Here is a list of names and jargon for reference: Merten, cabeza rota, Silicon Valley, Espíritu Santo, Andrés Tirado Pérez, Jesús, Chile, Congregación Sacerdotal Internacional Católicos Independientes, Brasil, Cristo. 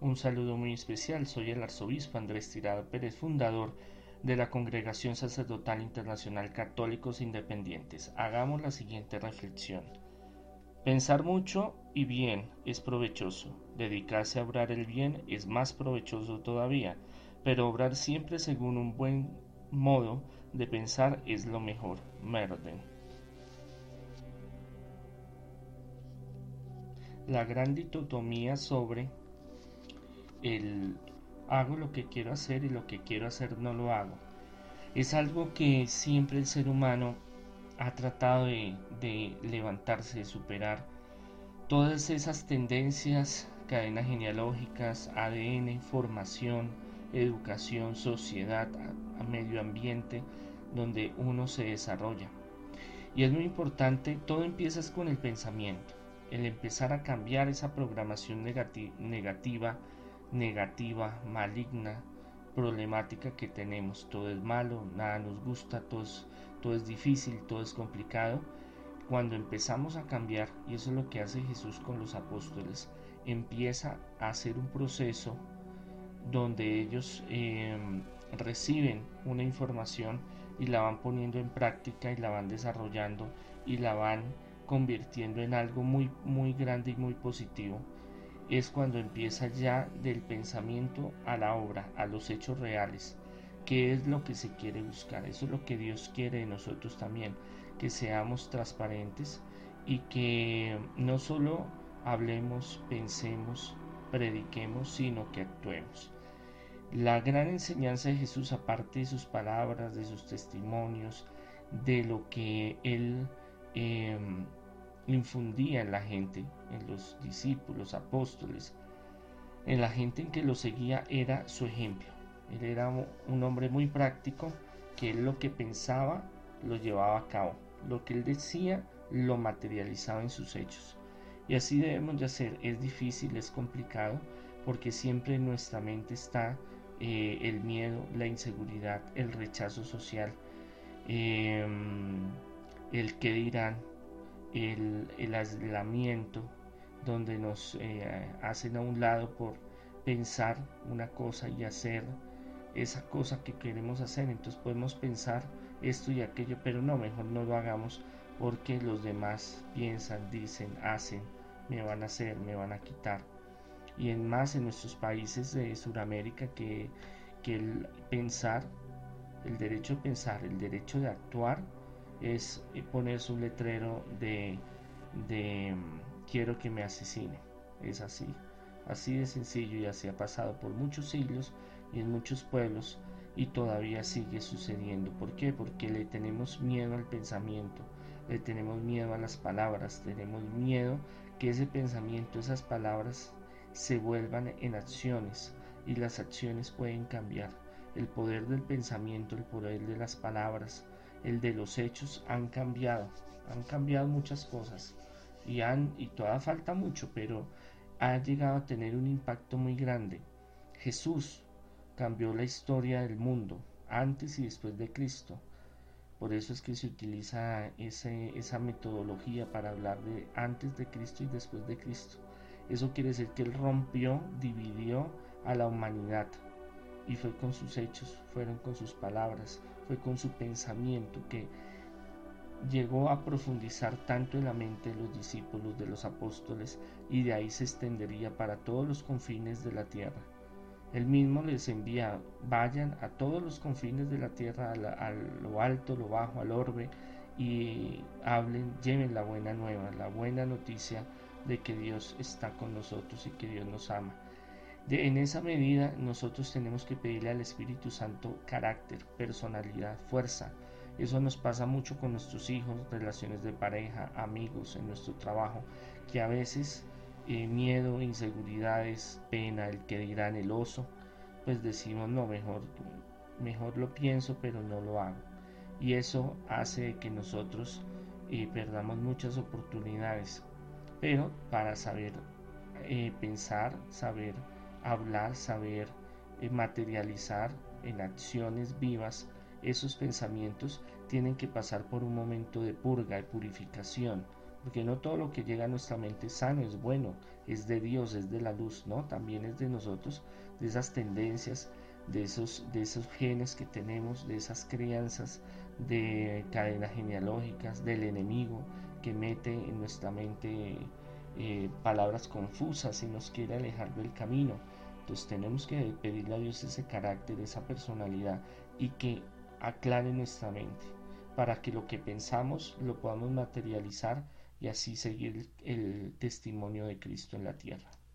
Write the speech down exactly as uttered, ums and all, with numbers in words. Un saludo muy especial, soy el arzobispo Andrés Tirado Pérez, fundador de la Congregación Sacerdotal Internacional Católicos Independientes. Hagamos la siguiente reflexión. Pensar mucho y bien es provechoso, dedicarse a obrar el bien es más provechoso todavía, pero obrar siempre según un buen modo de pensar es lo mejor. Merten. La gran dicotomía sobre el hago lo que quiero hacer y lo que quiero hacer no lo hago es algo que siempre el ser humano ha tratado de, de levantarse, de superar todas esas tendencias, cadenas genealógicas, A D N, formación, educación, sociedad, a, a medio ambiente donde uno se desarrolla. Y es muy importante, todo empieza con el pensamiento, el empezar a cambiar esa programación negati- negativa, negativa, maligna, problemática que tenemos. Todo es malo, nada nos gusta, todo es, todo es difícil, todo es complicado. Cuando empezamos a cambiar, y eso es lo que hace Jesús con los apóstoles, empieza a hacer un proceso donde ellos eh, reciben una información y la van poniendo en práctica y la van desarrollando y la van convirtiendo en algo muy, muy grande y muy positivo. Es cuando empieza ya del pensamiento a la obra, a los hechos reales. ¿Qué es lo que se quiere buscar? Eso es lo que Dios quiere de nosotros también, que seamos transparentes y que no solo hablemos, pensemos, prediquemos, sino que actuemos. La gran enseñanza de Jesús, aparte de sus palabras, de sus testimonios, de lo que Él eh, infundía en la gente, en los discípulos, apóstoles, en la gente en que lo seguía, era su ejemplo. Él era un hombre muy práctico, que él lo que pensaba lo llevaba a cabo, lo que él decía lo materializaba en sus hechos. Y así debemos de hacer. Es difícil, es complicado, porque siempre en nuestra mente está eh, el miedo, la inseguridad, el rechazo social, eh, el qué dirán, el, el aislamiento, donde nos eh, hacen a un lado por pensar una cosa y hacer esa cosa que queremos hacer. Entonces podemos pensar esto y aquello, pero no, mejor no lo hagamos porque los demás piensan, dicen, hacen, me van a hacer, me van a quitar. Y en más en nuestros países de Sudamérica, que, que el pensar, el derecho a pensar, el derecho de actuar, es poner su letrero de, de quiero que me asesine. Es así, así de sencillo, y así ha pasado por muchos siglos y en muchos pueblos, y todavía sigue sucediendo. ¿Por qué? Porque le tenemos miedo al pensamiento, le tenemos miedo a las palabras, tenemos miedo que ese pensamiento, esas palabras se vuelvan en acciones, y las acciones pueden cambiar. El poder del pensamiento, el poder de las palabras, el de los hechos han cambiado, han cambiado muchas cosas y, han, y todavía falta mucho, pero ha llegado a tener un impacto muy grande. Jesús cambió la historia del mundo antes y después de Cristo. Por eso es que se utiliza ese, esa metodología para hablar de antes de Cristo y después de Cristo. Eso quiere decir que Él rompió, dividió a la humanidad, y fue con sus hechos, fueron con sus palabras, fue con su pensamiento, que llegó a profundizar tanto en la mente de los discípulos, de los apóstoles, y de ahí se extendería para todos los confines de la tierra. Él mismo les envía, vayan a todos los confines de la tierra, a, la, a lo alto, lo bajo, al orbe, y hablen, lleven la buena nueva, la buena noticia de que Dios está con nosotros y que Dios nos ama. De, en esa medida nosotros tenemos que pedirle al Espíritu Santo carácter, personalidad, fuerza. Eso nos pasa mucho con nuestros hijos, relaciones de pareja, amigos, en nuestro trabajo, que a veces eh, miedo, inseguridades, pena, el que dirán, el oso, pues decimos no, mejor, mejor lo pienso pero no lo hago. Y eso hace que nosotros eh, perdamos muchas oportunidades. Pero para saber eh, pensar, saber hablar, saber eh, materializar en acciones vivas esos pensamientos, tienen que pasar por un momento de purga, de purificación, porque no todo lo que llega a nuestra mente es sano, es bueno, es de Dios, es de la luz, ¿no? También es de nosotros, de esas tendencias, de esos, de esos genes que tenemos, de esas crianzas, de cadenas genealógicas, del enemigo que mete en nuestra mente eh, palabras confusas y nos quiere alejar del camino. Entonces tenemos que pedirle a Dios ese carácter, esa personalidad, y que aclare nuestra mente para que lo que pensamos lo podamos materializar y así seguir el testimonio de Cristo en la tierra.